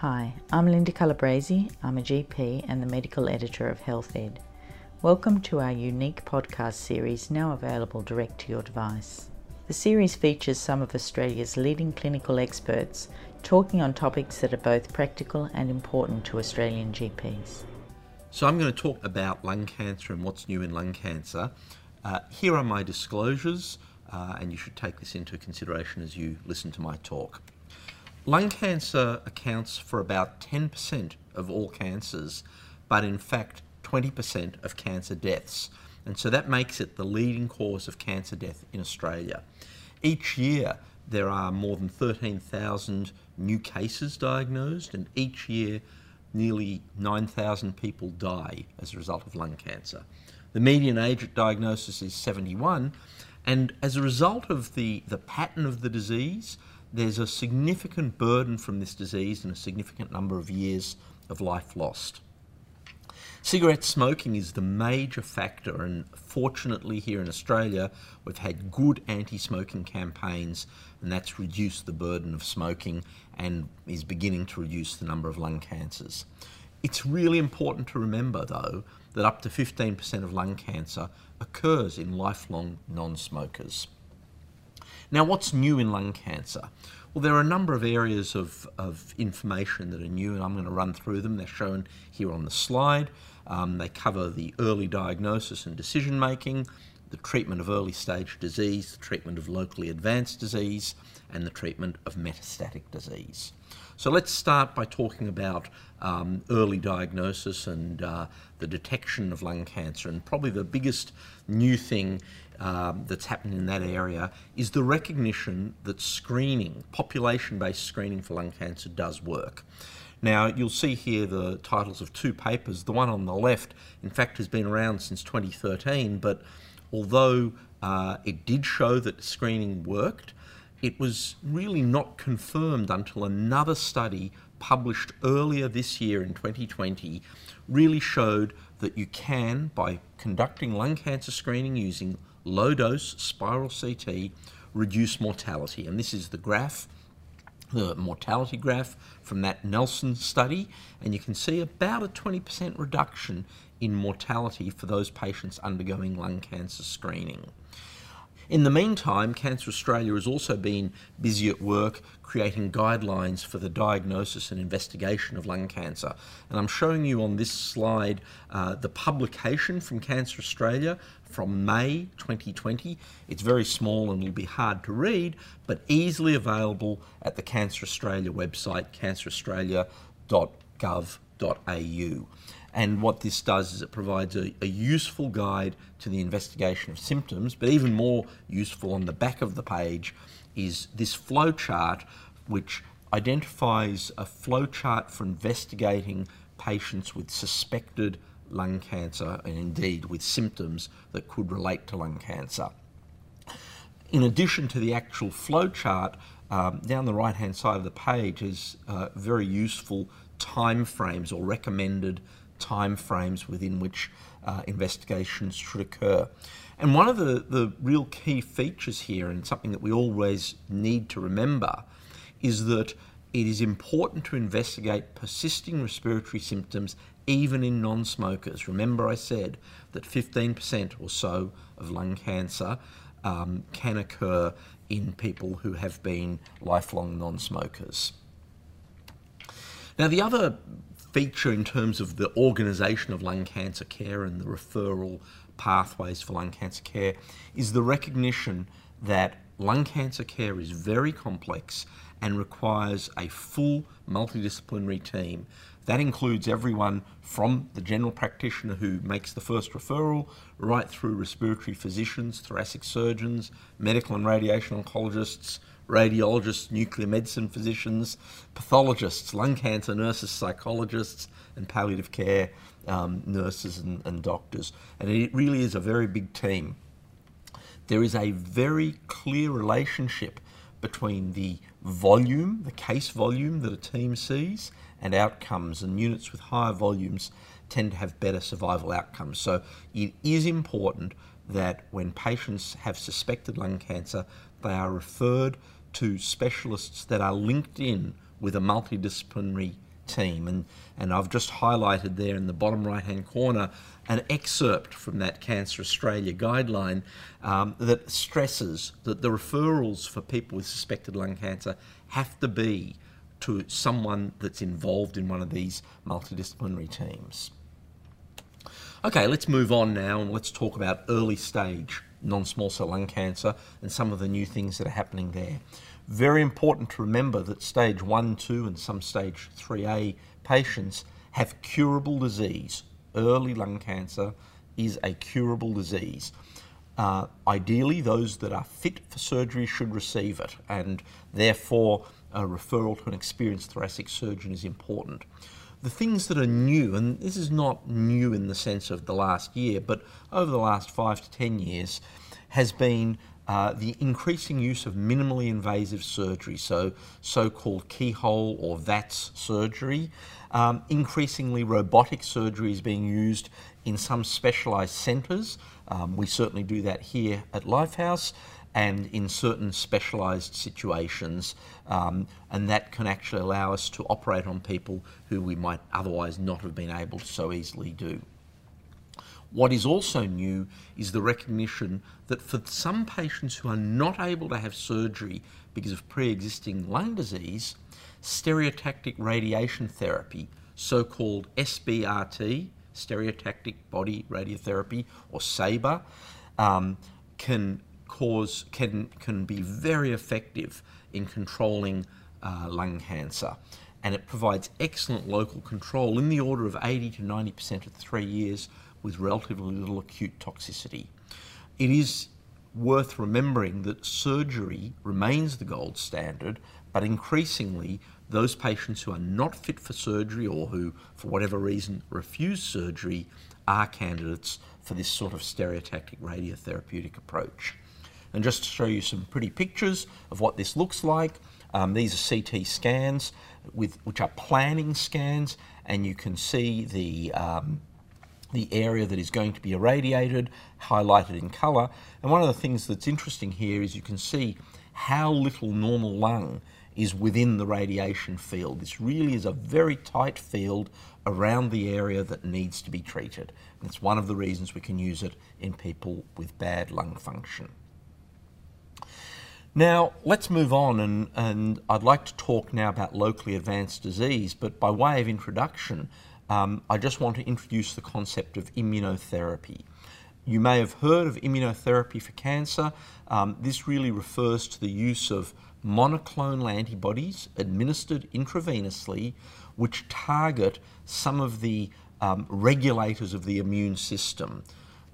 Hi, I'm Linda Calabresi. I'm a GP and the medical editor of HealthEd. Welcome to our unique podcast series, now available direct to your device. The series features some of Australia's leading clinical experts talking on topics that are both practical and important to Australian GPs. So I'm going to talk about lung cancer and what's new in lung cancer. Here are my disclosures, and you should take this into consideration as you listen to my talk. Lung cancer accounts for about 10% of all cancers, but in fact 20% of cancer deaths, and so that makes it the leading cause of cancer death in Australia. Each year there are more than 13,000 new cases diagnosed, and each year nearly 9,000 people die as a result of lung cancer. The median age at diagnosis is 71, and as a result of the pattern of the disease, there's a significant burden from this disease and a significant number of years of life lost. Cigarette smoking is the major factor, and fortunately here in Australia we've had good anti-smoking campaigns, and that's reduced the burden of smoking and is beginning to reduce the number of lung cancers. It's really important to remember though that up to 15% of lung cancer occurs in lifelong non-smokers. Now, what's new in lung cancer? Well, there are a number of areas of information that are new, and I'm going to run through them. They're shown here on the slide. They cover the early diagnosis and decision making, the treatment of early stage disease, the treatment of locally advanced disease, and the treatment of metastatic disease. So let's start by talking about early diagnosis and the detection of lung cancer. And probably the biggest new thing that's happened in that area is the recognition that screening, population-based screening for lung cancer does work. Now, you'll see here the titles of two papers. The one on the left, in fact, has been around since 2013, but although it did show that screening worked, it was really not confirmed until another study published earlier this year in 2020 really showed that you can, by conducting lung cancer screening using low-dose spiral CT, reduce mortality. And this is the graph, the mortality graph from that Nelson study, and you can see about a 20% reduction in mortality for those patients undergoing lung cancer screening. In the meantime, Cancer Australia has also been busy at work creating guidelines for the diagnosis and investigation of lung cancer. And I'm showing you on this slide the publication from Cancer Australia from May 2020. It's very small and will be hard to read, but easily available at the Cancer Australia website, canceraustralia.gov.au. And what this does is it provides a useful guide to the investigation of symptoms, but even more useful on the back of the page is this flowchart, which identifies a flowchart for investigating patients with suspected lung cancer and indeed with symptoms that could relate to lung cancer. In addition to the actual flowchart, down the right-hand side of the page is very useful timeframes or recommended timeframes within which investigations should occur. And one of the real key features here, and something that we always need to remember, is that it is important to investigate persisting respiratory symptoms even in non-smokers. Remember, I said that 15% or so of lung cancer can occur in people who have been lifelong non-smokers. Now, the other feature in terms of the organisation of lung cancer care and the referral pathways for lung cancer care is the recognition that lung cancer care is very complex and requires a full multidisciplinary team. That includes everyone from the general practitioner who makes the first referral, right through respiratory physicians, thoracic surgeons, medical and radiation oncologists, radiologists, nuclear medicine physicians, pathologists, lung cancer nurses, psychologists, and palliative care nurses and doctors. And it really is a very big team. There is a very clear relationship between the volume, the case volume that a team sees, and outcomes, and units with higher volumes tend to have better survival outcomes. So it is important that when patients have suspected lung cancer, they are referred to specialists that are linked in with a multidisciplinary team. And I've just highlighted there in the bottom right-hand corner an excerpt from that Cancer Australia guideline that stresses that the referrals for people with suspected lung cancer have to be to someone that's involved in one of these multidisciplinary teams. Okay, let's move on now and let's talk about early stage non-small cell lung cancer and some of the new things that are happening there. Very important to remember that stage 1, 2 and some stage 3A patients have curable disease. Early lung cancer is a curable disease. Ideally, those that are fit for surgery should receive it, and therefore a referral to an experienced thoracic surgeon is important. The things that are new, and this is not new in the sense of the last year, but over the last 5 to 10 years, has been the increasing use of minimally invasive surgery, so so-called keyhole or VATS surgery. Increasingly, robotic surgery is being used in some specialised centres. We certainly do that here at Lifehouse, and in certain specialised situations, and that can actually allow us to operate on people who we might otherwise not have been able to so easily do. What is also new is the recognition that for some patients who are not able to have surgery because of pre-existing lung disease, stereotactic radiation therapy, so-called SBRT, stereotactic body radiotherapy, or SABR, can be very effective in controlling lung cancer, and it provides excellent local control in the order of 80 to 90% at 3 years with relatively little acute toxicity. It is worth remembering that surgery remains the gold standard, but increasingly those patients who are not fit for surgery or who for whatever reason refuse surgery are candidates for this sort of stereotactic radiotherapeutic approach. And just to show you some pretty pictures of what this looks like, these are CT scans, which are planning scans, and you can see the area that is going to be irradiated, highlighted in colour. And one of the things that's interesting here is you can see how little normal lung is within the radiation field. This really is a very tight field around the area that needs to be treated. And it's one of the reasons we can use it in people with bad lung function. Now, let's move on, and I'd like to talk now about locally advanced disease, but by way of introduction, I just want to introduce the concept of immunotherapy. You may have heard of immunotherapy for cancer. This really refers to the use of monoclonal antibodies administered intravenously, which target some of the regulators of the immune system.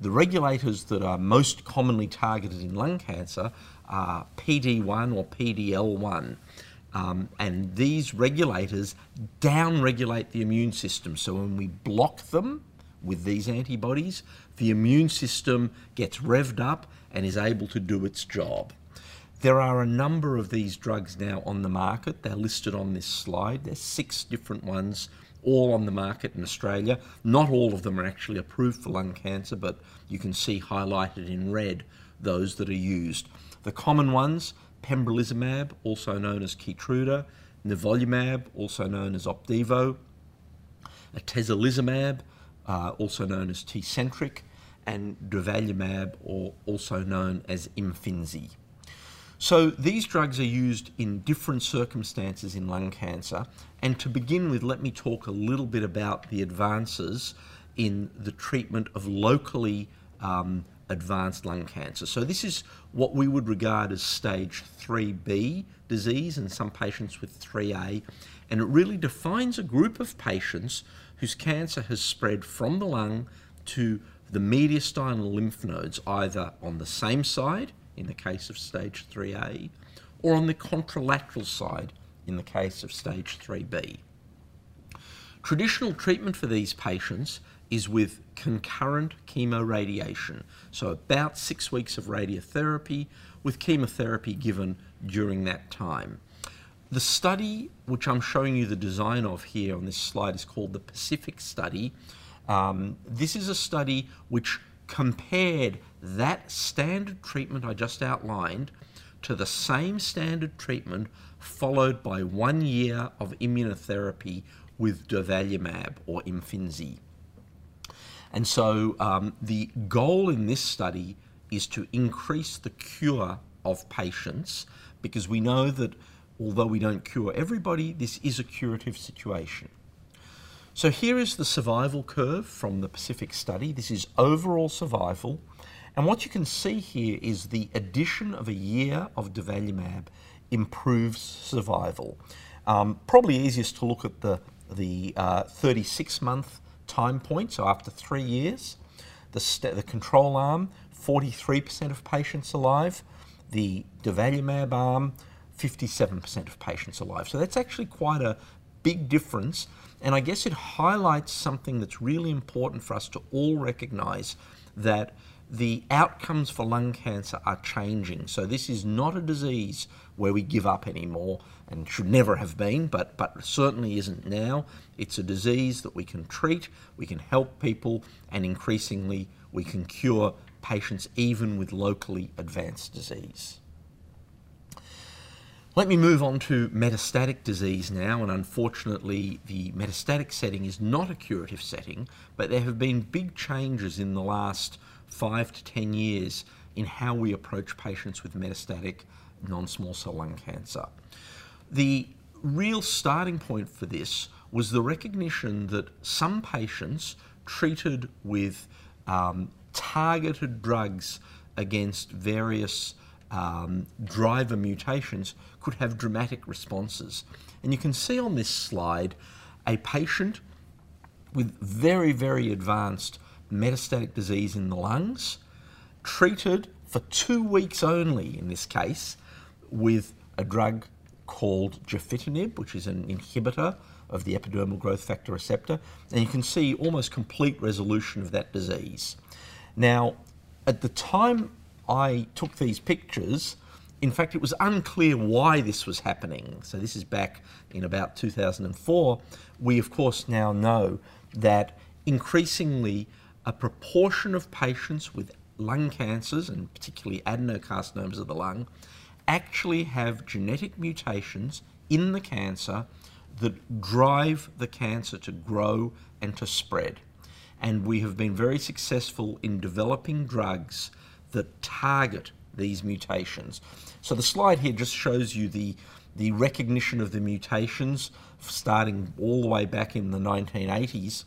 The regulators that are most commonly targeted in lung cancer are PD-1 or PD-L1. And these regulators downregulate the immune system. So when we block them with these antibodies, the immune system gets revved up and is able to do its job. There are a number of these drugs now on the market. They're listed on this slide. There's 6 different ones, all on the market in Australia. Not all of them are actually approved for lung cancer, but you can see highlighted in red those that are used. The common ones: Pembrolizumab, also known as Keytruda; Nivolumab, also known as Opdivo; Atezolizumab, also known as Tecentriq; and Durvalumab, or also known as Imfinzi. So these drugs are used in different circumstances in lung cancer, and to begin with, let me talk a little bit about the advances in the treatment of locally advanced lung cancer. So this is what we would regard as stage 3B disease, and some patients with 3A, and it really defines a group of patients whose cancer has spread from the lung to the mediastinal lymph nodes, either on the same side in the case of stage 3A or on the contralateral side in the case of stage 3B. Traditional treatment for these patients is with concurrent chemoradiation, so about 6 weeks of radiotherapy with chemotherapy given during that time. The study, which I'm showing you the design of here on this slide, is called the PACIFIC study. This is a study which compared that standard treatment I just outlined to the same standard treatment followed by 1 year of immunotherapy with durvalumab or Imfinzi. And so the goal in this study is to increase the cure of patients, because we know that although we don't cure everybody, this is a curative situation. So here is the survival curve from the PACIFIC study. This is overall survival. And what you can see here is the addition of a year of durvalumab improves survival. Probably easiest to look at the 36-month time point, so after 3 years. The control arm, 43% of patients alive. The durvalumab arm, 57% of patients alive. So that's actually quite a big difference, and I guess it highlights something that's really important for us to all recognise, that the outcomes for lung cancer are changing. So this is not a disease where we give up anymore, and should never have been, but certainly isn't now. It's a disease that we can treat, we can help people, and increasingly we can cure patients even with locally advanced disease. Let me move on to metastatic disease now, and unfortunately the metastatic setting is not a curative setting, but there have been big changes in the last 5 to 10 years in how we approach patients with metastatic non-small cell lung cancer. The real starting point for this was the recognition that some patients treated with targeted drugs against various driver mutations could have dramatic responses. And you can see on this slide a patient with very, very advanced metastatic disease in the lungs, treated for 2 weeks only in this case with a drug called gefitinib, which is an inhibitor of the epidermal growth factor receptor, and you can see almost complete resolution of that disease. Now, at the time I took these pictures, in fact, it was unclear why this was happening. So this is back in about 2004. We, of course, now know that increasingly a proportion of patients with lung cancers, and particularly adenocarcinomas of the lung, actually have genetic mutations in the cancer that drive the cancer to grow and to spread. And we have been very successful in developing drugs that target these mutations. So the slide here just shows you the recognition of the mutations starting all the way back in the 1980s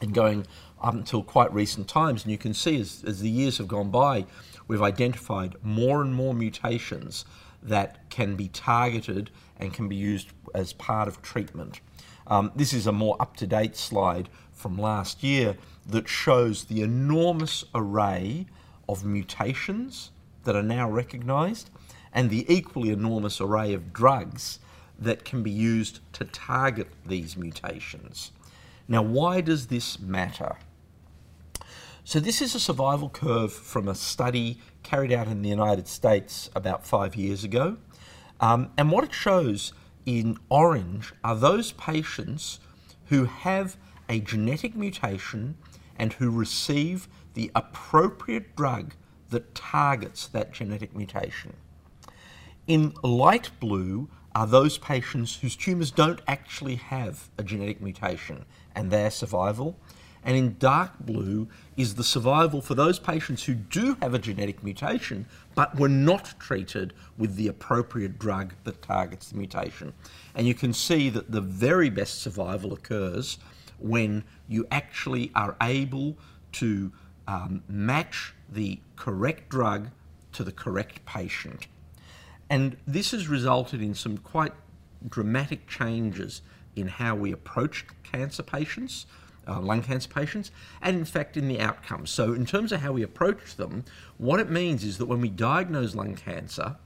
and going up until quite recent times, and you can see as the years have gone by, we've identified more and more mutations that can be targeted and can be used as part of treatment. This is a more up-to-date slide from last year that shows the enormous array of mutations that are now recognised, and the equally enormous array of drugs that can be used to target these mutations. Now, why does this matter? So this is a survival curve from a study carried out in the United States about 5 years ago. And what it shows in orange are those patients who have a genetic mutation and who receive the appropriate drug that targets that genetic mutation. In light blue are those patients whose tumours don't actually have a genetic mutation and their survival. And in dark blue is the survival for those patients who do have a genetic mutation but were not treated with the appropriate drug that targets the mutation. And you can see that the very best survival occurs when you actually are able to match the correct drug to the correct patient. And this has resulted in some quite dramatic changes in how we approach cancer patients, lung cancer patients, and in fact in the outcomes. So in terms of how we approach them, what it means is that when we diagnose lung cancer,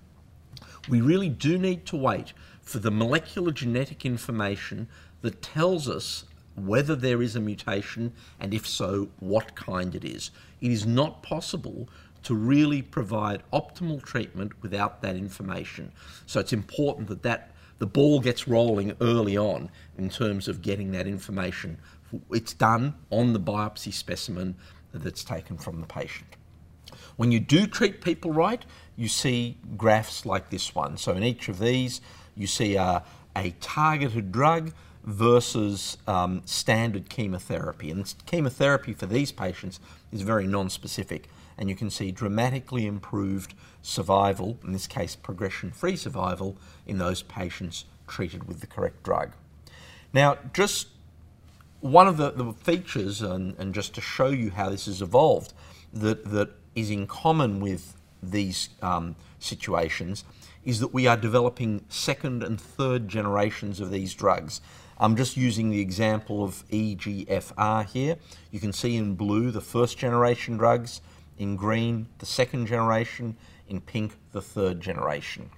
we really do need to wait for the molecular genetic information that tells us whether there is a mutation, and if so, what kind it is. It is not possible to really provide optimal treatment without that information. So it's important that, the ball gets rolling early on in terms of getting that information. It's done on the biopsy specimen that's taken from the patient. When you do treat people right, you see graphs like this one. So in each of these, you see a targeted drug versus standard chemotherapy. And chemotherapy for these patients is very non-specific. And you can see dramatically improved survival, in this case progression-free survival, in those patients treated with the correct drug. Now, just one of the features, and just to show you how this has evolved, that is in common with these situations, is that we are developing second and third generations of these drugs. I'm just using the example of EGFR here. You can see in blue the first generation drugs, in green the second generation, in pink the third generation.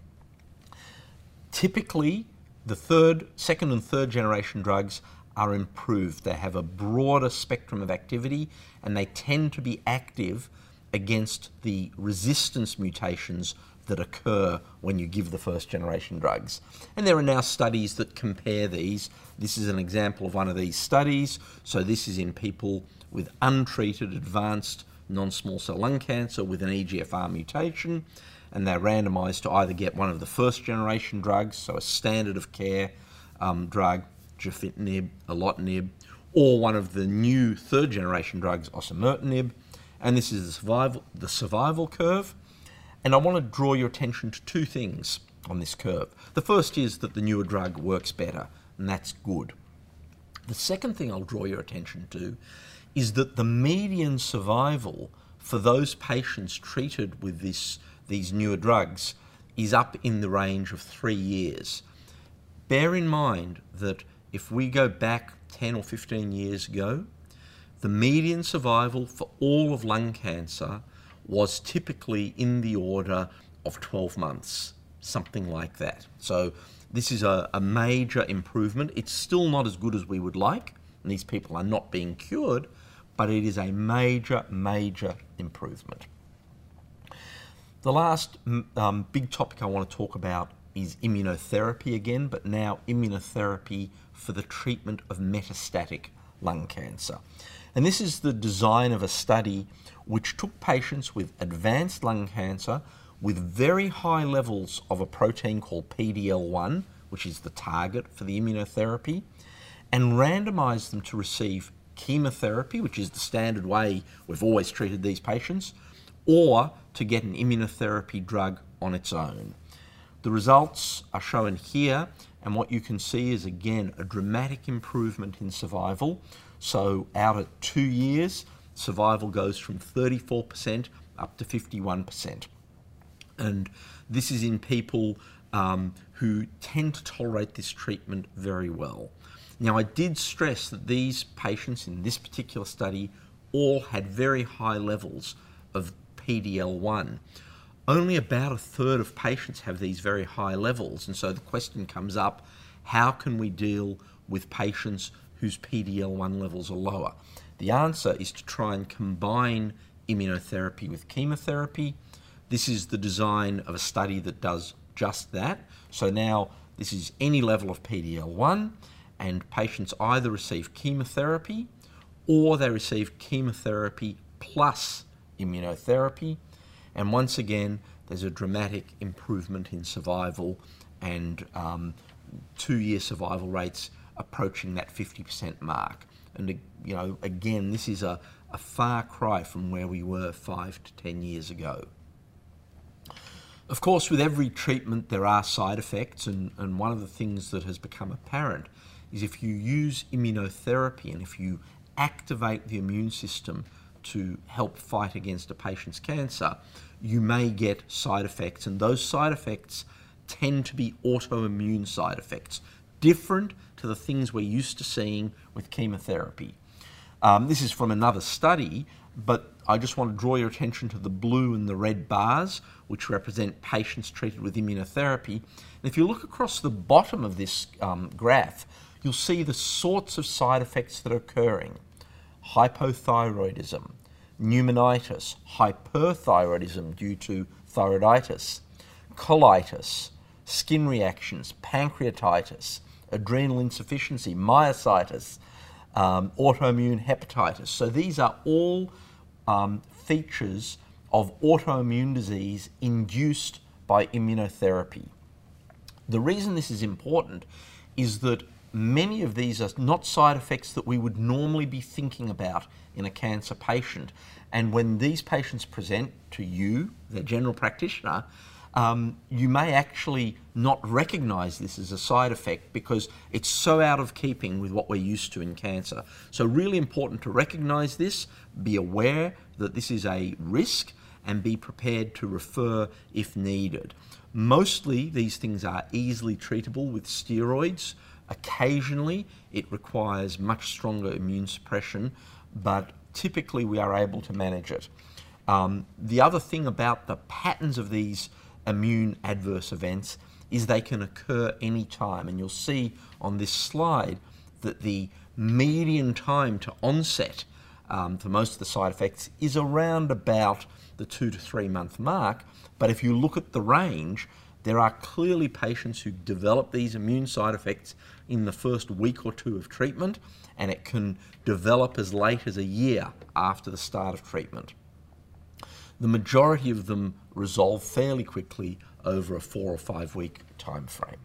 Typically, the second and third generation drugs are improved. They have a broader spectrum of activity, and they tend to be active against the resistance mutations that occur when you give the first generation drugs. And there are now studies that compare these. This is an example of one of these studies. So this is in people with untreated advanced non-small cell lung cancer with an EGFR mutation, and they're randomized to either get one of the first generation drugs, so a standard of care drug, gefitinib, erlotinib, or one of the new third generation drugs, osimertinib. And this is the survival curve. And I want to draw your attention to two things on this curve. The first is that the newer drug works better, and that's good. The second thing I'll draw your attention to is that the median survival for those patients treated with these newer drugs is up in the range of 3 years. Bear in mind that if we go back 10 or 15 years ago, the median survival for all of lung cancer was typically in the order of 12 months, something like that. So this is a major improvement. It's still not as good as we would like, and these people are not being cured, but it is a major, major improvement. The last big topic I want to talk about is immunotherapy again, but now immunotherapy for the treatment of metastatic lung cancer. And this is the design of a study which took patients with advanced lung cancer with very high levels of a protein called PD-L1, which is the target for the immunotherapy, and randomized them to receive chemotherapy, which is the standard way we've always treated these patients, or to get an immunotherapy drug on its own. The results are shown here, and what you can see is, again, a dramatic improvement in survival. So out at 2 years, survival goes from 34% up to 51%. And this is in people who tend to tolerate this treatment very well. Now, I did stress that these patients in this particular study all had very high levels of PD-L1. Only about a third of patients have these very high levels, and so the question comes up, how can we deal with patients whose PD-L1 levels are lower? The answer is to try and combine immunotherapy with chemotherapy. This is the design of a study that does just that. So now this is any level of PD-L1, and patients either receive chemotherapy or they receive chemotherapy plus immunotherapy. And once again, there's a dramatic improvement in survival, and 2 year survival rates approaching that 50% mark. And you know, again, this is a far cry from where we were 5 to 10 years ago. Of course, with every treatment there are side effects, and one of the things that has become apparent is if you use immunotherapy and if you activate the immune system to help fight against a patient's cancer, you may get side effects, and those side effects tend to be autoimmune side effects, different to the things we're used to seeing with chemotherapy. This is from another study, but I just want to draw your attention to the blue and the red bars, which represent patients treated with immunotherapy. And if you look across the bottom of this graph, you'll see the sorts of side effects that are occurring. Hypothyroidism, pneumonitis, hyperthyroidism due to thyroiditis, colitis, skin reactions, pancreatitis, adrenal insufficiency, myositis, autoimmune hepatitis. So these are all features of autoimmune disease induced by immunotherapy. The reason this is important is that many of these are not side effects that we would normally be thinking about in a cancer patient. And when these patients present to you, the general practitioner, you may actually not recognise this as a side effect because it's so out of keeping with what we're used to in cancer. So really important to recognise this, be aware that this is a risk, and be prepared to refer if needed. Mostly these things are easily treatable with steroids. Occasionally it requires much stronger immune suppression, but typically we are able to manage it. The other thing about the patterns of these immune adverse events is they can occur any time, and you'll see on this slide that the median time to onset for most of the side effects is around about the 2 to 3 month mark. But if you look at the range, there are clearly patients who develop these immune side effects in the first week or two of treatment, and it can develop as late as a year after the start of treatment. The majority of them resolve fairly quickly over a 4 or 5 week time frame.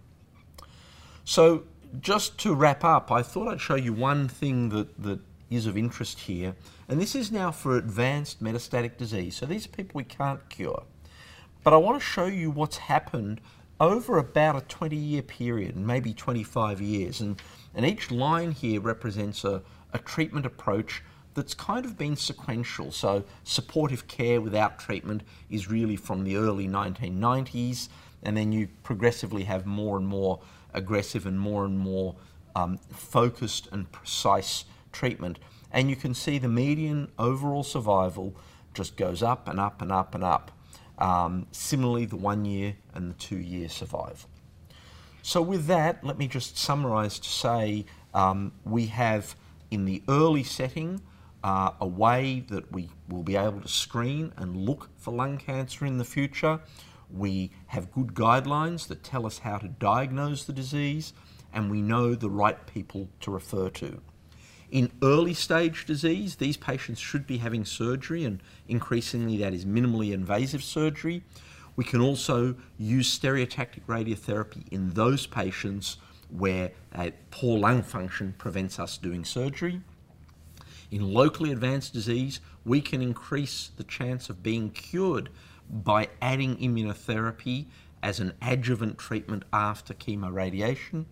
So just to wrap up, I thought I'd show you one thing that is of interest here, and this is now for advanced metastatic disease. So these are people we can't cure. But I want to show you what's happened over about a 20-year period, maybe 25 years. And each line here represents a treatment approach that's kind of been sequential. So supportive care without treatment is really from the early 1990s, and then you progressively have more and more aggressive and more focused and precise treatment. And you can see the median overall survival just goes up and up and up and up. Similarly, the 1 year and the 2 year survival. So with that, let me just summarise to say we have in the early setting a way that we will be able to screen and look for lung cancer in the future. We have good guidelines that tell us how to diagnose the disease, and we know the right people to refer to. In early stage disease, these patients should be having surgery, and increasingly that is minimally invasive surgery. We can also use stereotactic radiotherapy in those patients where a poor lung function prevents us doing surgery. In locally advanced disease, we can increase the chance of being cured by adding immunotherapy as an adjuvant treatment after chemoradiation.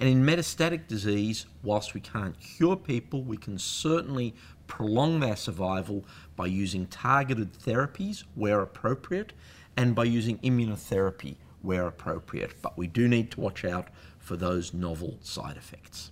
And in metastatic disease, whilst we can't cure people, we can certainly prolong their survival by using targeted therapies where appropriate and by using immunotherapy where appropriate. But we do need to watch out for those novel side effects.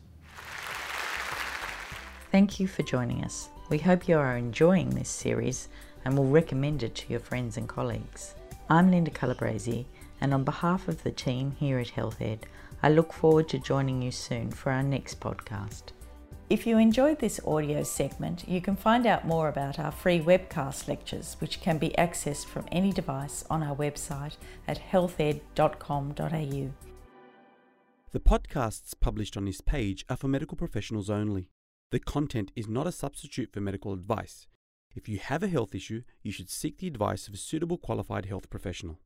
Thank you for joining us. We hope you are enjoying this series and will recommend it to your friends and colleagues. I'm Linda Calabresi, and on behalf of the team here at HealthEd, I look forward to joining you soon for our next podcast. If you enjoyed this audio segment, you can find out more about our free webcast lectures, which can be accessed from any device on our website at healthed.com.au. The podcasts published on this page are for medical professionals only. The content is not a substitute for medical advice. If you have a health issue, you should seek the advice of a suitable qualified health professional.